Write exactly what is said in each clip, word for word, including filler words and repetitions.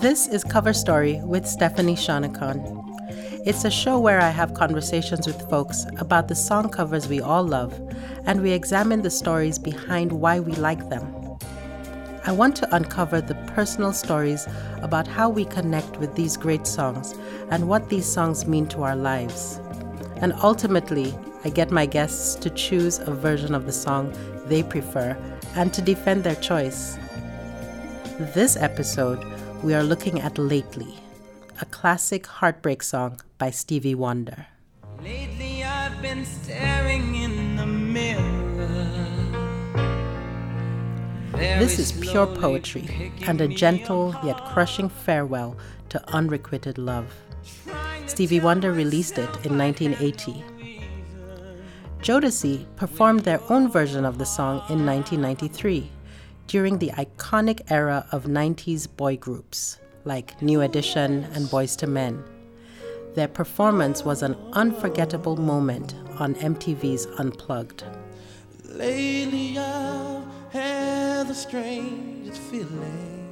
This is Cover Story with Stephanie Shonekan. It's a show where I have conversations with folks about the song covers we all love, and we examine the stories behind why we like them. I want to uncover the personal stories about how we connect with these great songs and what these songs mean to our lives. And ultimately, I get my guests to choose a version of the song they prefer and to defend their choice. This episode, we are looking at Lately, a classic heartbreak song by Stevie Wonder. Lately I've been staring in the mirror. This is pure poetry and a gentle yet crushing farewell to unrequited love. Stevie Wonder released it in nineteen eighty. Jodeci performed their own version of the song in nineteen ninety-three, during the iconic era of nineties boy groups like New Edition and Boyz Two Men. Their performance was an unforgettable moment on M T V's Unplugged. Lately I've had the strangest feeling.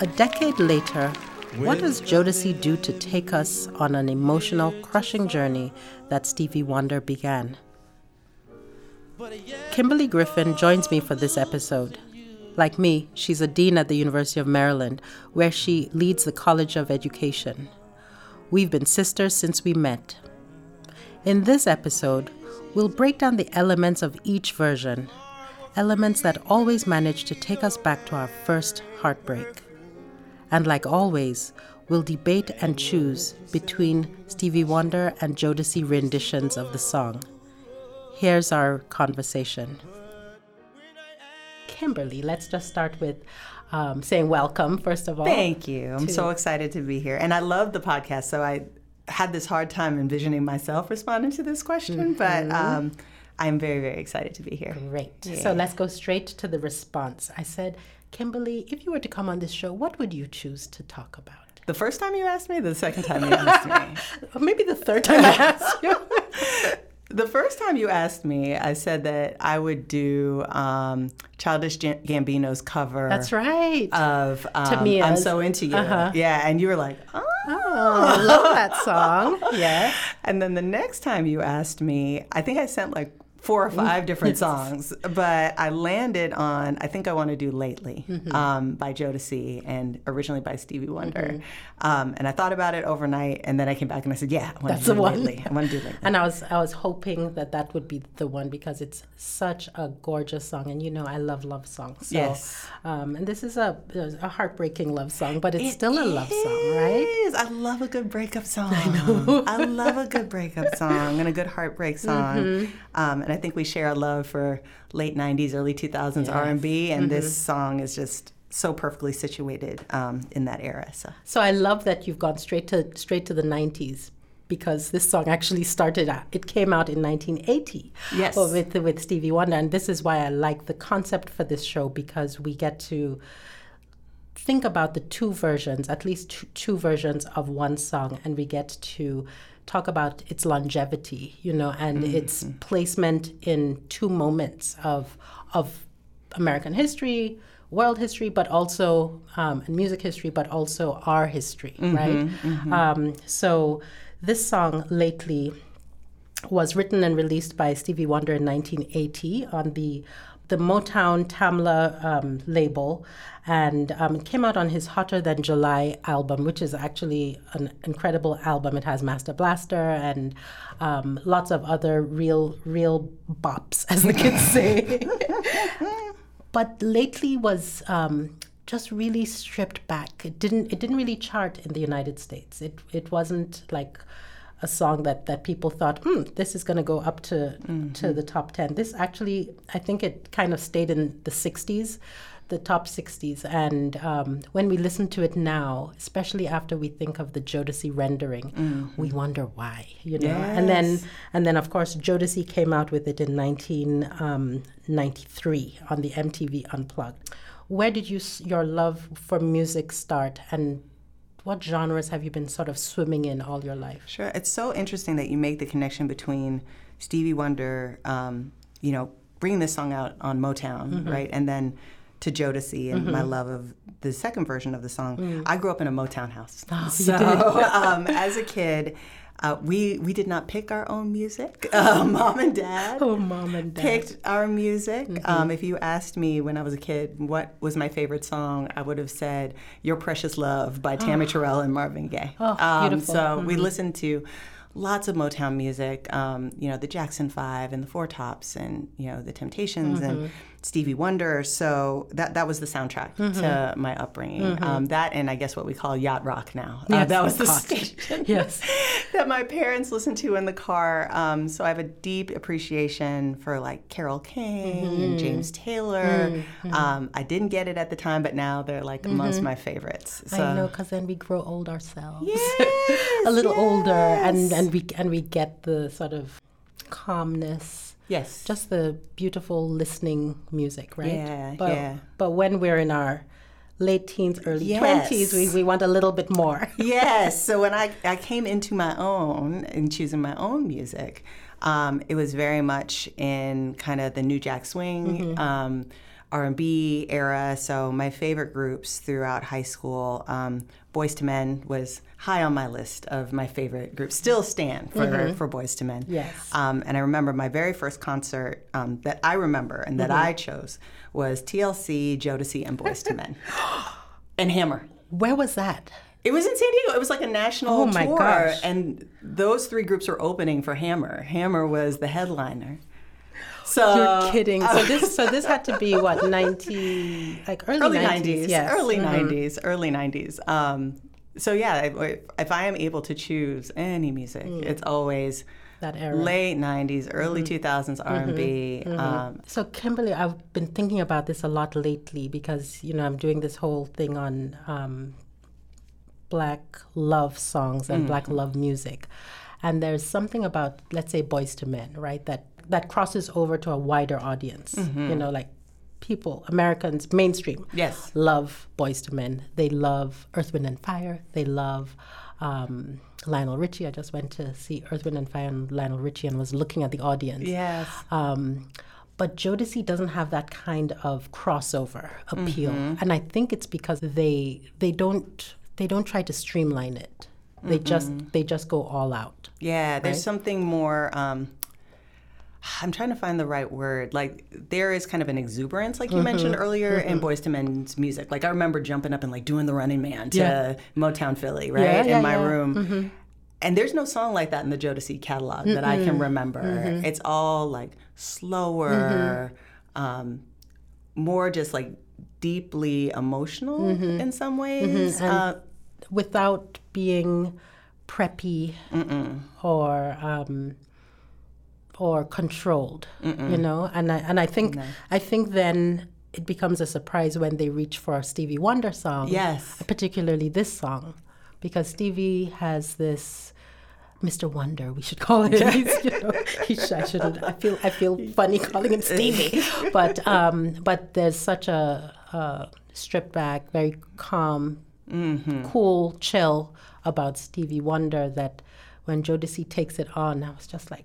A decade later, what does Jodeci do to take us on an emotional, crushing journey that Stevie Wonder began? Kimberly Griffin joins me for this episode. Like me, she's a dean at the University of Maryland, where she leads the College of Education. We've been sisters since we met. In this episode, we'll break down the elements of each version, elements that always manage to take us back to our first heartbreak. And like always, we'll debate and choose between Stevie Wonder and Jodeci renditions of the song. Here's our conversation. Kimberly, let's just start with um, saying welcome, first of all. Thank you. I'm to... so excited to be here. And I love the podcast, so I had this hard time envisioning myself responding to this question, mm-hmm. but um, I'm very, very excited to be here. Great. Yeah. So let's go straight to the response. I said, Kimberly, if you were to come on this show, what would you choose to talk about? The first time you asked me, the second time you asked me? Or maybe the third time I asked you. The first time you asked me, I said that I would do um, Childish Gambino's cover. That's right. Of um, Tamia's. I'm So Into You. Uh-huh. Yeah, and you were like, oh. oh. I love that song. Yeah. And then the next time you asked me, I think I sent like four or five different songs, but I landed on, I think I want to do Lately mm-hmm. um, by Jodeci and originally by Stevie Wonder. Mm-hmm. Um, and I thought about it overnight, and then I came back and I said, yeah, I want That's to do the one. Lately. I want to do Lately. And I was I was hoping that that would be the one because it's such a gorgeous song, and you know I love love songs. So, yes. Um, and this is a, a heartbreaking love song, but it's it still a love is. song, right? It is. I love a good breakup song. I know. I love a good breakup song and a good heartbreak song. Mm-hmm. Um, And I think we share a love for late nineties, early two thousands yes. R and B, and mm-hmm. this song is just so perfectly situated um, in that era. So. so I love that you've gone straight to straight to the nineties, because this song actually started out. It came out in nineteen eighty yes. with with Stevie Wonder, and this is why I like the concept for this show, because we get to think about the two versions, at least two, two versions of one song, and we get to talk about its longevity, you know, and mm-hmm. its placement in two moments of of American history, world history, but also um, music history, but also our history, mm-hmm. right? Mm-hmm. Um, so this song, Lately, was written and released by Stevie Wonder in nineteen eighty on the the Motown Tamla um, label, and um, it came out on his Hotter Than July album, which is actually an incredible album. It has Master Blaster and um, lots of other real, real bops, as the kids say. But Lately was um, just really stripped back. It didn't. It didn't really chart in the United States. It. It wasn't like a song that, that people thought, hmm, this is going to go up to mm-hmm. to the top ten. This actually, I think it kind of stayed in the sixties, the top sixties. And um, when we listen to it now, especially after we think of the Jodeci rendering, mm-hmm. we wonder why, you know? Yes. And then, and then of course, Jodeci came out with it in nineteen ninety-three on the M T V Unplugged. Where did you your love for music start, and what genres have you been sort of swimming in all your life? Sure. It's so interesting that you make the connection between Stevie Wonder, um, you know, bringing this song out on Motown, mm-hmm. right, and then to Jodeci and mm-hmm. my love of the second version of the song. Mm. I grew up in a Motown house. Oh, so um, as a kid, uh, we we did not pick our own music. Uh, mom and dad oh, mom and dad. picked our music. Mm-hmm. Um, if you asked me when I was a kid what was my favorite song, I would have said Your Precious Love by Tammy oh. Terrell and Marvin Gaye. Oh, um, beautiful. So mm-hmm. we listened to lots of Motown music, um, you know, the Jackson Five and the Four Tops and, you know, the Temptations mm-hmm. and Stevie Wonder. So that that was the soundtrack mm-hmm. to my upbringing. Mm-hmm. Um, that and I guess what we call yacht rock now. Yes, uh, that was the station yes. that my parents listened to in the car. Um, so I have a deep appreciation for like Carole King mm-hmm. and James Taylor. Mm-hmm. Um, I didn't get it at the time, but now they're like mm-hmm. amongst my favorites. So. I know, because then we grow old ourselves. Yes, a little yes. older and, and And we and we get the sort of calmness. Yes. Just the beautiful listening music, right? Yeah, but, yeah. But when we're in our late teens, early yes. twenties, we, we want a little bit more. Yes. So when I, I came into my own and choosing my own music, um, it was very much in kind of the New Jack Swing, mm-hmm. um, R and B era. So my favorite groups throughout high school, um, Boyz two Men was high on my list of my favorite groups. Still stand for mm-hmm. for Boyz two Men. Yes. Um, and I remember my very first concert um, that I remember and that mm-hmm. I chose was T L C, Jodeci, and Boyz two Men, and Hammer. Where was that? It was in San Diego. It was like a national oh my tour, gosh. And those three groups were opening for Hammer. Hammer was the headliner. So, you're kidding. So this, so this had to be what ninety, like early, early nineties. nineties yes. Early mm-hmm. nineties. Early nineties. Um, so yeah, if, if I am able to choose any music, mm. it's always that era. Late nineties, early mm-hmm. two thousands R and B. Mm-hmm. Um, so Kimberly, I've been thinking about this a lot lately because you know I'm doing this whole thing on um, Black love songs and mm-hmm. Black love music, and there's something about let's say Boyz two Men, right? That that crosses over to a wider audience, mm-hmm. you know, like people, Americans, mainstream, yes, love Boyz two Men. They love Earth, Wind and Fire. They love um, Lionel Richie. I just went to see Earth, Wind and Fire and Lionel Richie and was looking at the audience. Yes. Um, but Jodeci doesn't have that kind of crossover appeal. Mm-hmm. And I think it's because they they don't they don't try to streamline it. They mm-hmm. just they just go all out. Yeah, there's right? something more... Um I'm trying to find the right word. Like, there is kind of an exuberance, like you mm-hmm. mentioned earlier, mm-hmm. in Boyz two Men's music. Like, I remember jumping up and, like, doing the Running Man to yeah. Motown Philly, right, yeah, yeah, in my yeah. room. Mm-hmm. And there's no song like that in the Jodeci catalog mm-hmm. that I can remember. Mm-hmm. It's all, like, slower, mm-hmm. um, more just, like, deeply emotional mm-hmm. in some ways. Mm-hmm. Uh, without being preppy mm-mm. or... Um, or controlled, mm-mm. you know, and I and I think no. I think then it becomes a surprise when they reach for a Stevie Wonder song, yes, particularly this song, because Stevie has this Mister Wonder, we should call him. He's, you know, he sh- I shouldn't. I feel I feel funny calling him Stevie, but um, but there's such a, a stripped back, very calm, mm-hmm. cool, chill about Stevie Wonder that when Jodeci takes it on, I was just like.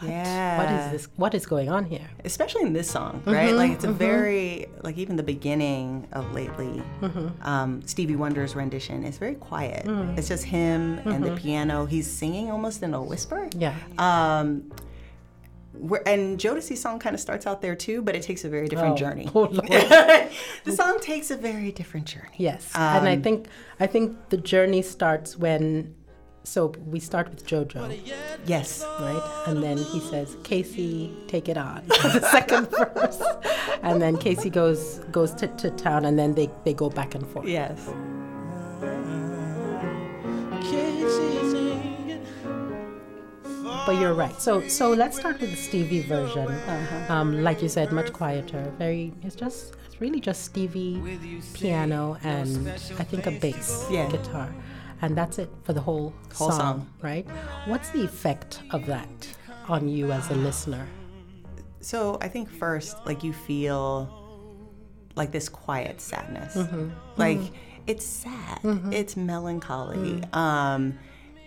What? Yeah. What is this? What is going on here? Especially in this song, right? Mm-hmm, like it's a mm-hmm. very, like even the beginning of Lately, mm-hmm. um, Stevie Wonder's rendition is very quiet. Mm-hmm. It's just him mm-hmm. and the piano. He's singing almost in a whisper. Yeah. Um, We're, and Jodeci's song kind of starts out there too, but it takes a very different oh. journey. Oh, Lord. The song takes a very different journey. Yes, um, and I think I think the journey starts when. So we start with JoJo. Yes. Right? And then he says, Casey, take it on. The second verse. And then Casey goes goes to, to town, and then they, they go back and forth. Yes. But you're right. So so let's start with the Stevie version. Uh-huh. Um, like you said, much quieter. Very, it's just, it's really just Stevie, piano, and I think a bass yeah. guitar. And that's it for the whole, whole song, song, right? What's the effect of that on you as a listener? So I think first, like you feel like this quiet sadness. Mm-hmm. Like mm-hmm. it's sad. Mm-hmm. It's melancholy. Mm. Um,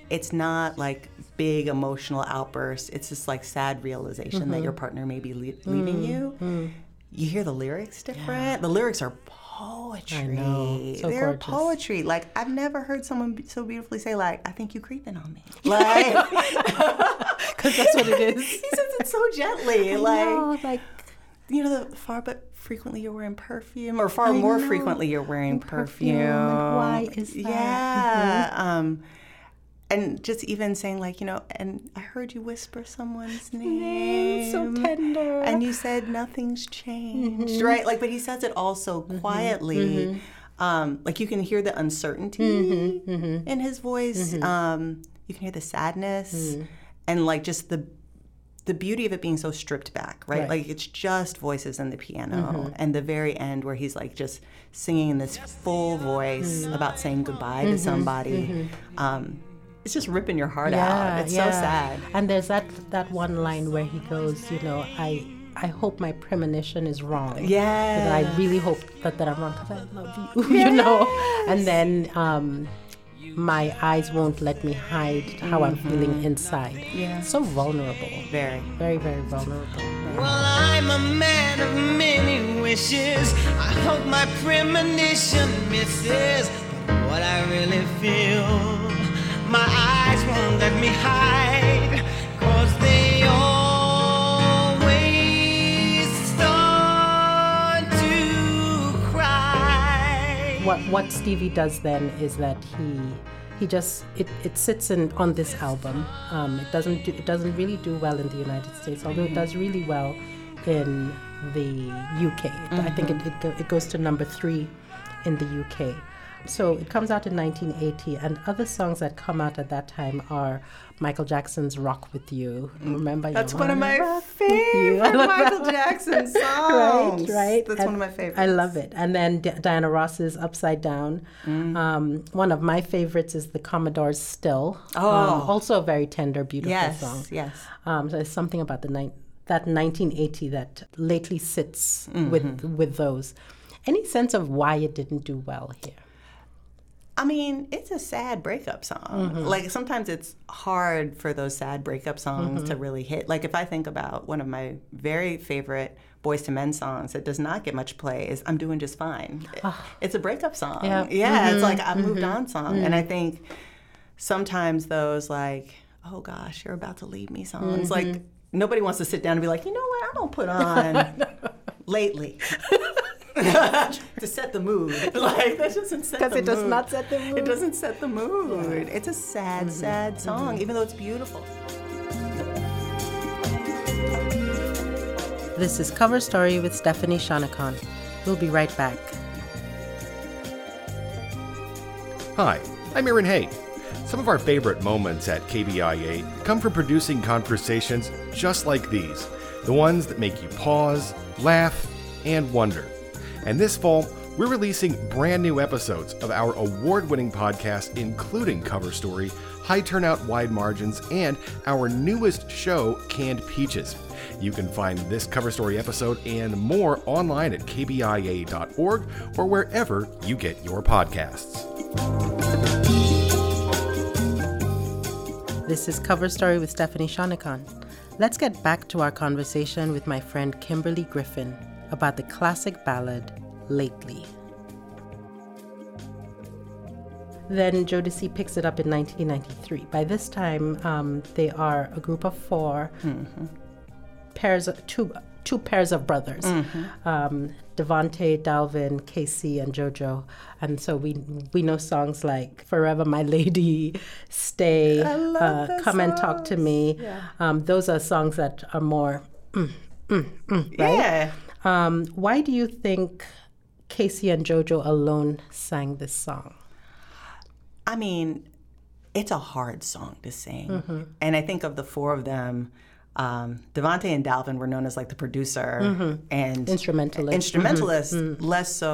it's not like big emotional outbursts. It's just like sad realization mm-hmm. that your partner may be le- leaving mm. you. Mm. You hear the lyrics different. Yeah. The lyrics are poetry. I know. So they're gorgeous. Poetry. Like, I've never heard someone so beautifully say, like, I think you creeping on me. Like, because that's what it is. He says it so gently. I like, know, like, you know, the far but frequently you're wearing perfume, or far I more know. frequently you're wearing perfume. perfume. Like, why is that? Yeah. Mm-hmm. Um, And just even saying, like, you know, and I heard you whisper someone's name. So tender. And you said nothing's changed, mm-hmm. right? Like, but he says it all so mm-hmm. quietly. Mm-hmm. Um, like, you can hear the uncertainty mm-hmm. Mm-hmm. in his voice. Mm-hmm. Um, you can hear the sadness. Mm-hmm. And, like, just the the beauty of it being so stripped back, right? right. Like, it's just voices and the piano. Mm-hmm. And the very end where he's, like, just singing in this full voice mm-hmm. about saying goodbye mm-hmm. to somebody. Mm-hmm. Um It's just ripping your heart yeah, out. It's yeah. so sad. And there's that that one line where he goes, you know, I I hope my premonition is wrong. Yeah. But I really hope that, that I'm wrong because I love you, yes. you know. And then um, my eyes won't let me hide how mm-hmm. I'm feeling inside. Yeah. So vulnerable. Very. Very, very vulnerable. Well, I'm a man of many wishes. I hope my premonition misses what I really feel. My eyes won't let me hide, 'cause they always start to cry. What what Stevie does then is that he he just it, it sits in on this album. Um, it doesn't do, it doesn't really do well in the United States, although mm-hmm. it does really well in the U K. Mm-hmm. I think it it, go, it goes to number three in the U K. So it comes out in nineteen eighty, and other songs that come out at that time are Michael Jackson's Rock With You. Remember That's one of my favorite Michael Jackson songs. Right, right. That's and one of my favorites. I love it. And then D- Diana Ross's Upside Down. Mm. Um, one of my favorites is the Commodore's Still. Oh. Um, also a very tender, beautiful yes, song. Yes, yes. Um, so there's something about the ni- that nineteen eighty that lately sits mm-hmm. with with those. Any sense of why it didn't do well here? I mean, it's a sad breakup song. Mm-hmm. Like, sometimes it's hard for those sad breakup songs mm-hmm. to really hit. Like, if I think about one of my very favorite Boyz two Men songs that does not get much play is I'm Doing Just Fine. Oh. It's a breakup song. Yeah, yeah mm-hmm. it's like a moved mm-hmm. on song. Mm-hmm. And I think sometimes those, like, oh, gosh, you're about to leave me songs. Mm-hmm. Like, nobody wants to sit down and be like, you know what, I don't put on no. Lately. To set the mood, like that doesn't set the mood. Because it does not set the mood. It doesn't set the mood. It's a sad, mm-hmm. sad song, mm-hmm. even though it's beautiful. This is Cover Story with Stephanie Shonekan. We'll be right back. Hi, I'm Erin Hay. Some of our favorite moments at K B I A come from producing conversations just like these, the ones that make you pause, laugh, and wonder. And this fall, we're releasing brand new episodes of our award-winning podcast, including Cover Story, High Turnout, Wide Margins, and our newest show, Canned Peaches. You can find this Cover Story episode and more online at K B I A dot org or wherever you get your podcasts. This is Cover Story with Stephanie Shonekan. Let's get back to our conversation with my friend Kimberly Griffin about the classic ballad, Lately. Then Jodeci picks it up in nineteen ninety-three. By this time, um, they are a group of four, mm-hmm. pairs of, two, two pairs of brothers, mm-hmm. um, Devante, Dalvin, Casey, and JoJo. And so we we know songs like Forever My Lady, Stay, uh, Come songs. And Talk to Me. Yeah. Um, those are songs that are more, mm, mm, mm, right? Yeah. Um, why do you think K-Ci and JoJo alone sang this song? I mean, it's a hard song to sing. Mm-hmm. And I think of the four of them, um, Devante and Dalvin were known as like the producer mm-hmm. and instrumentalist, instrumentalist mm-hmm. less so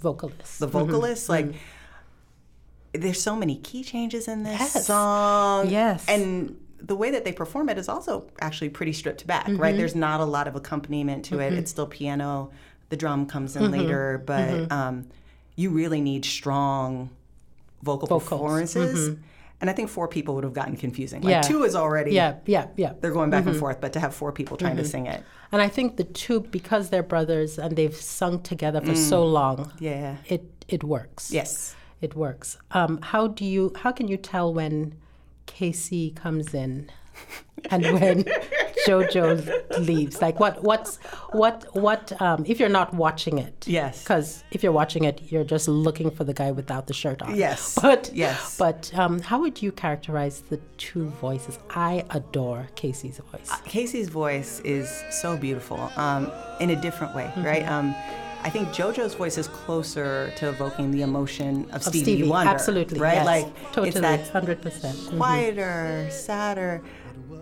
vocalist. The vocalist, mm-hmm. like mm-hmm. there's so many key changes in this yes. song. Yes. And the way that they perform it is also actually pretty stripped back, mm-hmm. right? There's not a lot of accompaniment to mm-hmm. it. It's still piano. The drum comes in mm-hmm. later, but mm-hmm. um, you really need strong vocal Vocals. performances. Mm-hmm. And I think four people would have gotten confusing. Like yeah. two is already, yeah, yeah, yeah. they're going back mm-hmm. and forth, but to have four people trying mm-hmm. to sing it. And I think the two, because they're brothers and they've sung together for mm. so long, yeah. it, it works. Yes. It works. Um, how do you, how can you tell when K-Ci comes in and when JoJo leaves? Like what, what's, what, what, um, if you're not watching it. Yes. Because if you're watching it, you're just looking for the guy without the shirt on. Yes. But, yes. But um, how would you characterize the two voices? I adore Casey's voice. Uh, Casey's voice is so beautiful um, in a different way, mm-hmm. right? Um, I think JoJo's voice is closer to evoking the emotion of, of Stevie, Stevie Wonder. Absolutely, right? Yes. Like totally, it's that one hundred percent. Mm-hmm. Quieter, sadder.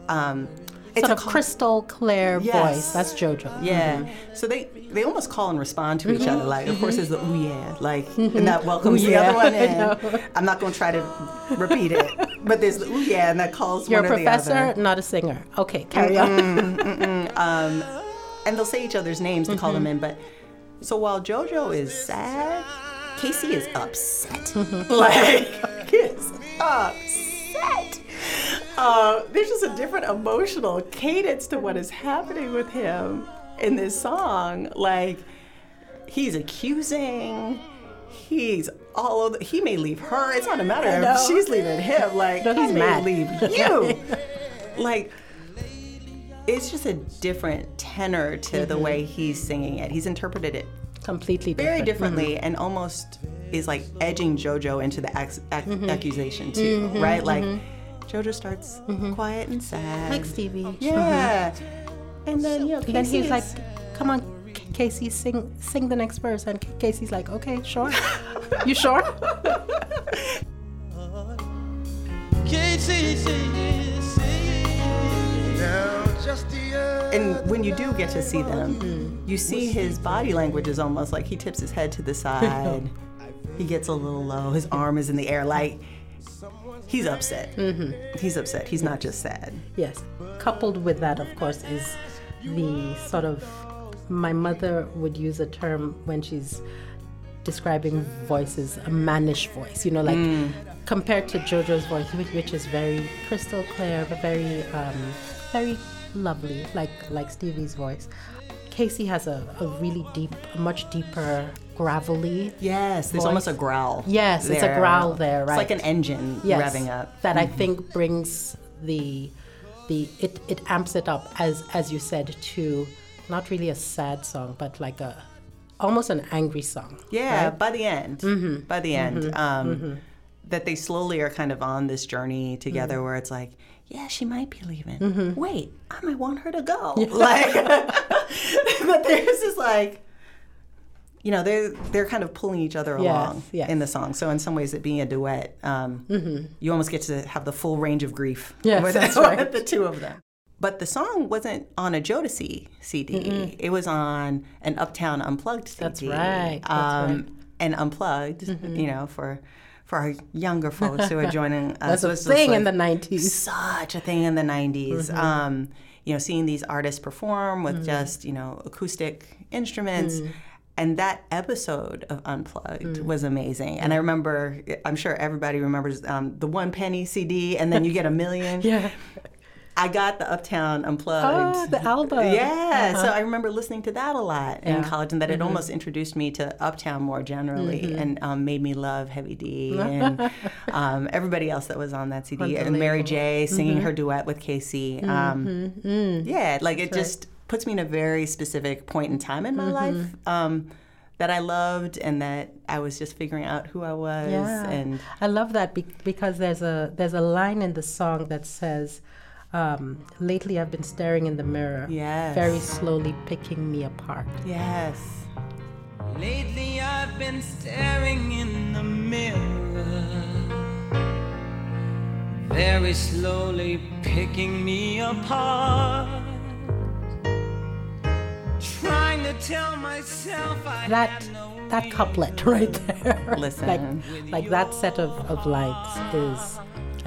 Um, it's sort a of cl- crystal clear yes. voice. That's JoJo. Yeah. Mm-hmm. So they, they almost call and respond to mm-hmm. each other. Like, of mm-hmm. course, there's the ooh yeah, like, mm-hmm. and that welcomes ooh, the yeah. other one in. I'm not going to try to repeat it, but there's the ooh yeah, and that calls You're one or the other. You're a professor, not a singer. Okay, carry mm-mm, on. mm-mm. Um, and they'll say each other's names to mm-hmm. call them in, but. So while JoJo is sad, K-Ci is upset. Like, it's upset. Uh, there's just a different emotional cadence to what is happening with him in this song. Like, he's accusing, he's all over, he may leave her. It's not a matter of no. she's leaving him. Like, no, he's he mad. may leave you. Like, it's just a different tenor to mm-hmm. the way he's singing it. He's interpreted it completely different. very differently mm-hmm. and almost is like edging JoJo into the ac- ac- mm-hmm. accusation too, mm-hmm. right? Like mm-hmm. JoJo starts mm-hmm. quiet and sad. Like Stevie. Yeah. Mm-hmm. And then, you know, then he's like, come on, K-Ci, sing sing the next verse. And K-Ci's like, okay, sure. You sure? K-Ci, sing, sing. Now. And when you do get to see them, mm. you see his body language is almost like he tips his head to the side, he gets a little low, his arm is in the air, like he's upset. Mm-hmm. He's upset, he's not just sad. Yes, coupled with that, of course, is the sort of, my mother would use a term when she's describing voices, a mannish voice, you know, like mm. compared to JoJo's voice, which is very crystal clear, but very, um, very lovely, like like Stevie's voice. K-Ci has a, a really deep, a much deeper, gravelly Yes, there's voice. almost a growl. Yes, there. It's a growl there, right? It's like an engine yes, revving up. That mm-hmm. I think brings the, the it, it amps it up, as as you said, to not really a sad song, but like a, almost an angry song. Yeah, right? by the end, mm-hmm. by the end. Mm-hmm. Um, mm-hmm. That they slowly are kind of on this journey together mm-hmm. where it's like, yeah, she might be leaving. Mm-hmm. Wait, I might want her to go. Yeah. Like, but there's this like, you know, they're, they're kind of pulling each other yes, along yes. in the song. So in some ways, it being a duet, um, mm-hmm. you almost get to have the full range of grief yes, with, that's right. with the two of them. But the song wasn't on a Jodeci C D. Mm-mm. It was on an Uptown Unplugged C D. That's right. That's um, right. And Unplugged, mm-hmm. you know, for... for our younger folks who are joining us. That's a thing like in the nineties. Such a thing in the nineties. Mm-hmm. Um, you know, seeing these artists perform with mm-hmm. just, you know, acoustic instruments. Mm-hmm. And that episode of Unplugged mm-hmm. was amazing. And I remember, I'm sure everybody remembers um, the one penny C D and then you get a million. yeah. I got the Uptown Unplugged. Oh, the album. Yeah, uh-huh. So I remember listening to that a lot yeah. in college, and that mm-hmm. it almost introduced me to Uptown more generally mm-hmm. and um, made me love Heavy D and um, everybody else that was on that C D. And Mary J singing mm-hmm. her duet with K-Ci. Um, mm-hmm. mm. Yeah, like it That's just right. puts me in a very specific point in time in my mm-hmm. life um, that I loved and that I was just figuring out who I was. Yeah. And I love that be- because there's a there's a line in the song that says, Um, lately I've been staring in the mirror, yes. very slowly picking me apart. Yes. Lately I've been staring in the mirror, very slowly picking me apart. Trying to tell myself I that, have no that couplet right there. Listen. like, like that set of, of lines is,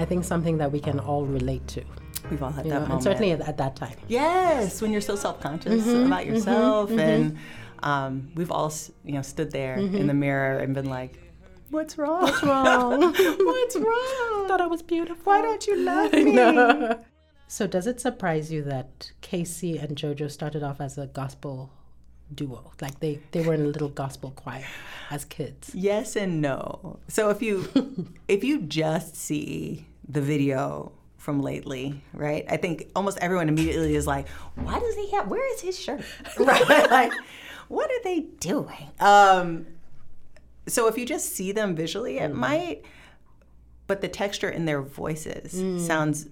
I think, something that we can all relate to. We've all had you that know, moment. And certainly at, at that time. Yes, when you're so self-conscious mm-hmm, about yourself mm-hmm, and mm-hmm. um, we've all, you know, stood there mm-hmm. in the mirror and been like, what's wrong? What's wrong? What's wrong? Thought I was beautiful. Why don't you love me? No. So does it surprise you that K-Ci and JoJo started off as a gospel duo? Like they, they were in a little gospel choir as kids. Yes and no. So if you if you just see the video from lately, right? I think almost everyone immediately is like, why does he have, where is his shirt? Right? Like, what are they doing? Um, so if you just see them visually, it mm. might, but the texture in their voices mm. sounds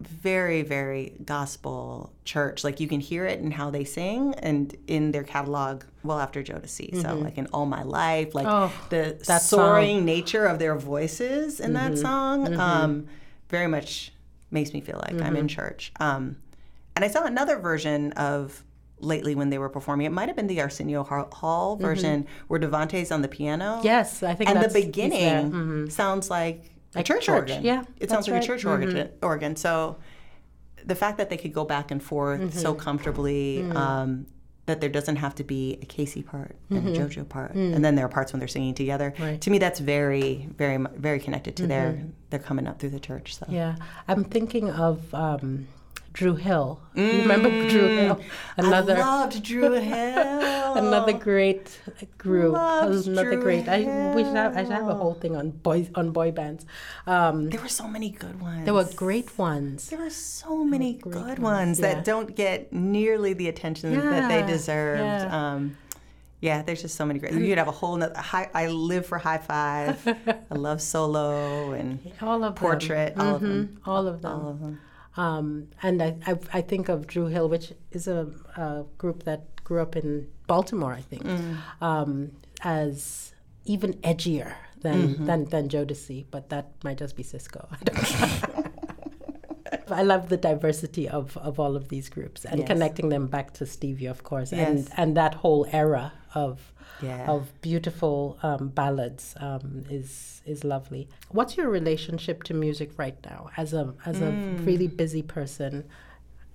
very, very gospel church. Like you can hear it in how they sing and in their catalog well after Jodeci. Mm-hmm. So like in All My Life, like oh, the soaring song. Nature of their voices in mm-hmm. that song mm-hmm. um, very much makes me feel like mm-hmm. I'm in church. Um, and I saw another version of Lately when they were performing. It might have been the Arsenio Hall version mm-hmm. where Devante's on the piano. Yes, I think and that's... And the beginning mm-hmm. sounds like a like church, church organ. Yeah, it sounds like right. a church mm-hmm. organ. So the fact that they could go back and forth mm-hmm. so comfortably, mm-hmm. um, that there doesn't have to be a Casey part mm-hmm. and a JoJo part. Mm-hmm. And then there are parts when they're singing together. Right. To me, that's very, very, very connected to mm-hmm. their, their coming up through the church. So yeah, I'm thinking of... Um, Dru Hill. Mm. Remember Dru Hill? Another, I loved Dru Hill. Another great group. Loved another Dru great. Hill. I we should have, I should have a whole thing on boy on boy bands. Um, there were so many good ones. There were great ones. There were so many were good ones, ones yeah. that don't get nearly the attention yeah. that they deserved. Yeah. Um, yeah, there's just so many great. You'd have a whole nother. High, I live for High Five. I love Solo and all of Portrait. Them. All, mm-hmm. of them. all of them. All of them. Um, and I, I I think of Dru Hill, which is a, a group that grew up in Baltimore, I think, mm. um, as even edgier than, mm-hmm. than than Jodeci, but that might just be Sisqó. I don't know. I love the diversity of, of all of these groups and yes. connecting them back to Stevie, of course, yes. and, and that whole era of yeah. of beautiful um, ballads um, is is lovely. What's your relationship to music right now? As a as mm. a really busy person,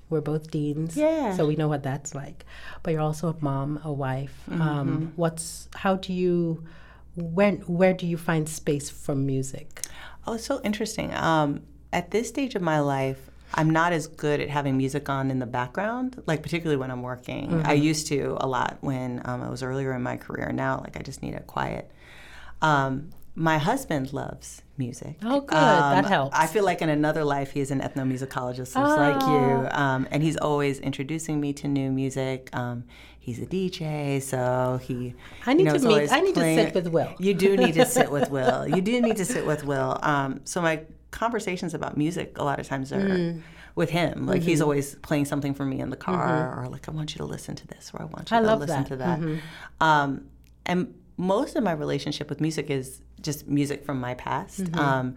we're both deans, yeah. so we know what that's like. But you're also a mom, a wife. Mm-hmm. Um, what's how do you when where do you find space for music? Oh, it's so interesting. Um, At this stage of my life, I'm not as good at having music on in the background, like particularly when I'm working. Mm-hmm. I used to a lot when um, I was earlier in my career. Now, like I just need a quiet. Um, my husband loves music. Oh, good. Um, that helps. I feel like in another life, he is an ethnomusicologist just oh. like you. Um, and he's always introducing me to new music. Um, he's a D J, so he I need you know, to meet. I need playing. to sit with Will. You do need to sit with Will. You do need to sit with Will. Um, so my conversations about music a lot of times are mm. with him. Like mm-hmm. he's always playing something for me in the car mm-hmm. or like I want you to listen to this or I want you I to love listen that. to that. Mm-hmm. Um, and most of my relationship with music is just music from my past. Mm-hmm. Um,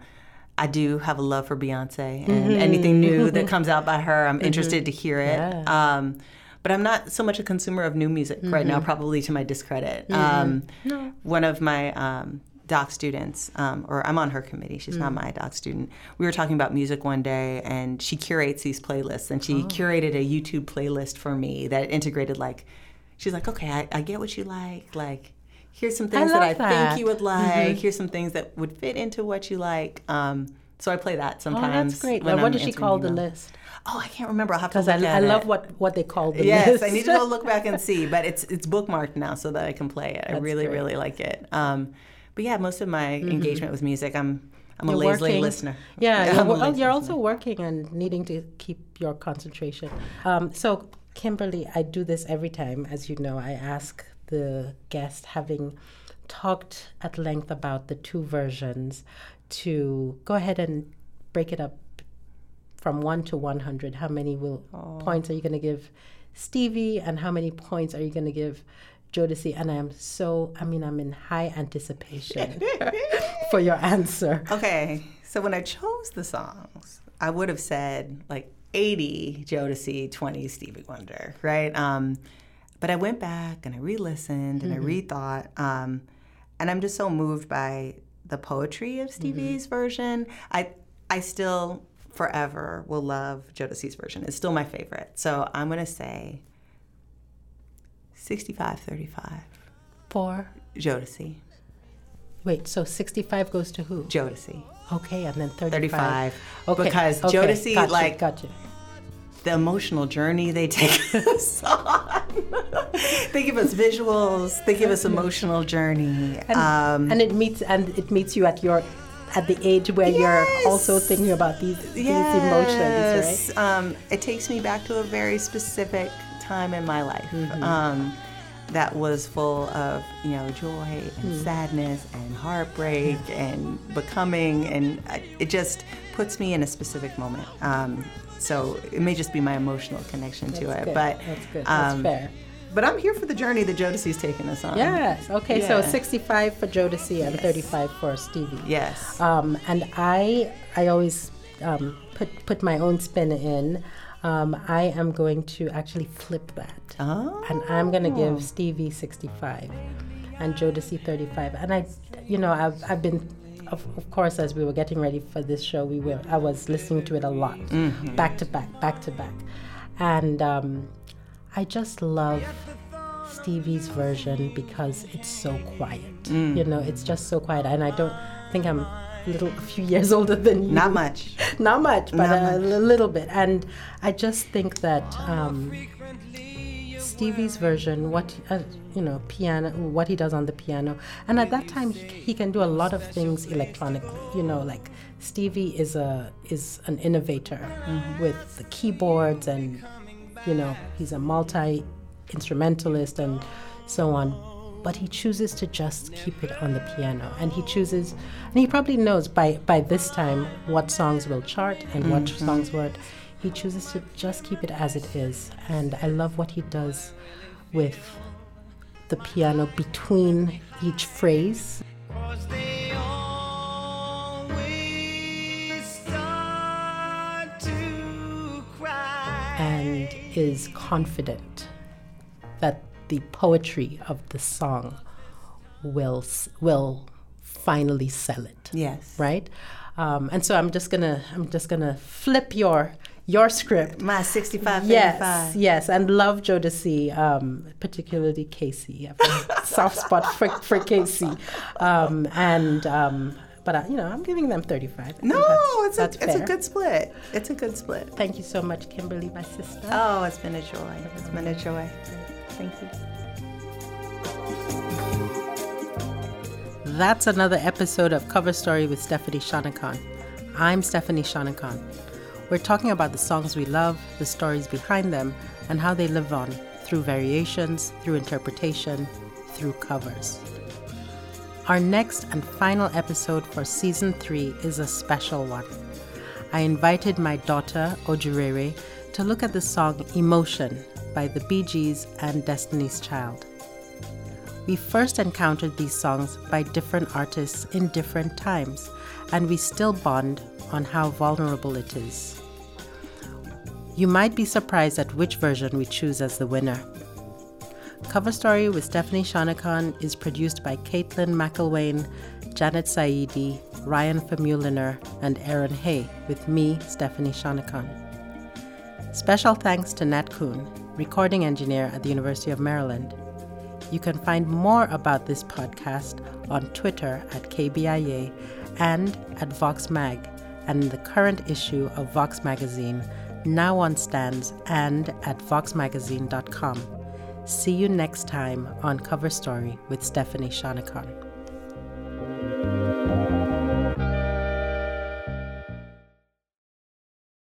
I do have a love for Beyonce and mm-hmm. anything new that comes out by her, I'm mm-hmm. interested to hear it. Yeah. Um, but I'm not so much a consumer of new music mm-hmm. right now, probably to my discredit. Mm-hmm. Um, no. One of my... Um, doc students, um, or I'm on her committee, she's mm. not my doc student. We were talking about music one day and she curates these playlists and she oh. curated a YouTube playlist for me that integrated like, she's like, okay, I, I get what you like, like here's some things I that I that. think you would like, mm-hmm. here's some things that would fit into what you like. Um, so I play that sometimes. Oh, that's great. Well, what did she call the list? Oh, I can't remember. I'll have to look I, at it. Because I love what, what they call the yes, list. Yes, I need to go look back and see, but it's it's bookmarked now so that I can play it. That's I really, great. really like it. Um, But yeah, most of my mm-hmm. engagement with music, I'm I'm you're a lazy working. listener. Yeah, yeah you're, well, listener. you're also working and needing to keep your concentration. Um, so, Kimberly, I do this every time, as you know. I ask the guest, having talked at length about the two versions, to go ahead and break it up from one to one hundred. How many will Aww. points are you going to give Stevie, and how many points are you going to give Jodeci? And I am so, I mean, I'm in high anticipation for your answer. Okay, so when I chose the songs, I would have said like eighty Jodeci, twenty Stevie Wonder, right? Um, but I went back and I re-listened and mm-hmm. I rethought, um, and I'm just so moved by the poetry of Stevie's mm-hmm. version. I I still forever will love Jodeci's version. It's still my favorite. So I'm gonna say sixty-five thirty-five. For? Jodeci. Wait, so sixty-five goes to who? Jodeci. Okay, and then thirty-five. thirty-five. Okay. Because okay. Jodeci, gotcha, like, gotcha. The emotional journey they take us on. They give us visuals. They give us emotional journey. And, um, and it meets and it meets you at your at the age where yes, you're also thinking about these, these yes. emotions, right? Um, it takes me back to a very specific time in my life. Mm-hmm. Um, that was full of, you know, joy and mm. sadness and heartbreak mm. and becoming, and it just puts me in a specific moment. Um, so it may just be my emotional connection That's to it, good. but That's good. That's um, fair. But I'm here for the journey that Jodeci's taken us on. Yes. Okay. Yeah. So sixty-five for Jodeci and yes. thirty-five for Stevie. Yes. Um, and I, I always um, put put my own spin in. Um, I am going to actually flip that. Oh. And I'm going to give Stevie sixty-five and Jodeci thirty-five. And I, you know, I've I've been, of, of course, as we were getting ready for this show, we were I was listening to it a lot, mm-hmm. back to back, back to back. And um, I just love Stevie's version because it's so quiet. Mm. You know, it's just so quiet. And I don't think I'm... Little, a few years older than you. Not much. Not much, but Not a much. L- little bit. And I just think that um, Stevie's version, what uh, you know, piano, what he does on the piano, and at that time he, he can do a lot of things electronically. You know, like Stevie is a is an innovator mm-hmm. with the keyboards, and you know, he's a multi-instrumentalist and so on. But he chooses to just keep it on the piano. And he chooses, and he probably knows by, by this time what songs will chart and what mm-hmm. songs won't. He chooses to just keep it as it is. And I love what he does with the piano between each phrase. And is confident that the poetry of the song will will finally sell it. Yes. Right? Um, and so I'm just gonna I'm just gonna flip your your script. My sixty-five thirty-five. Yes, yes, and love Jodeci, um, particularly K-Ci. I have a soft spot for for K-Ci, um, and um, but I, you know I'm giving them thirty-five. No, that's, it's that's a fair. It's a good split. It's a good split. Thank you so much, Kimberly, my sister. Oh, it's been a joy. It's been a joy. Thank you. That's another episode of Cover Story with Stephanie Shonekan. I'm Stephanie Shonekan. We're talking about the songs we love, the stories behind them, and how they live on through variations, through interpretation, through covers. Our next and final episode for season three is a special one. I invited my daughter, Ojurere, to look at the song Emotion by the Bee Gees and Destiny's Child. We first encountered these songs by different artists in different times, and we still bond on how vulnerable it is. You might be surprised at which version we choose as the winner. Cover Story with Stephanie Shonekan is produced by Caitlin McElwain, Janet Saidi, Ryan Famuliner, and Erin Hay, with me, Stephanie Shonekan. Special thanks to Nat Kuhn, recording engineer at the University of Maryland. You can find more about this podcast on Twitter at K B I A and at Vox Mag, and the current issue of Vox Magazine, now on stands and at vox magazine dot com. See you next time on Cover Story with Stephanie Shonekan.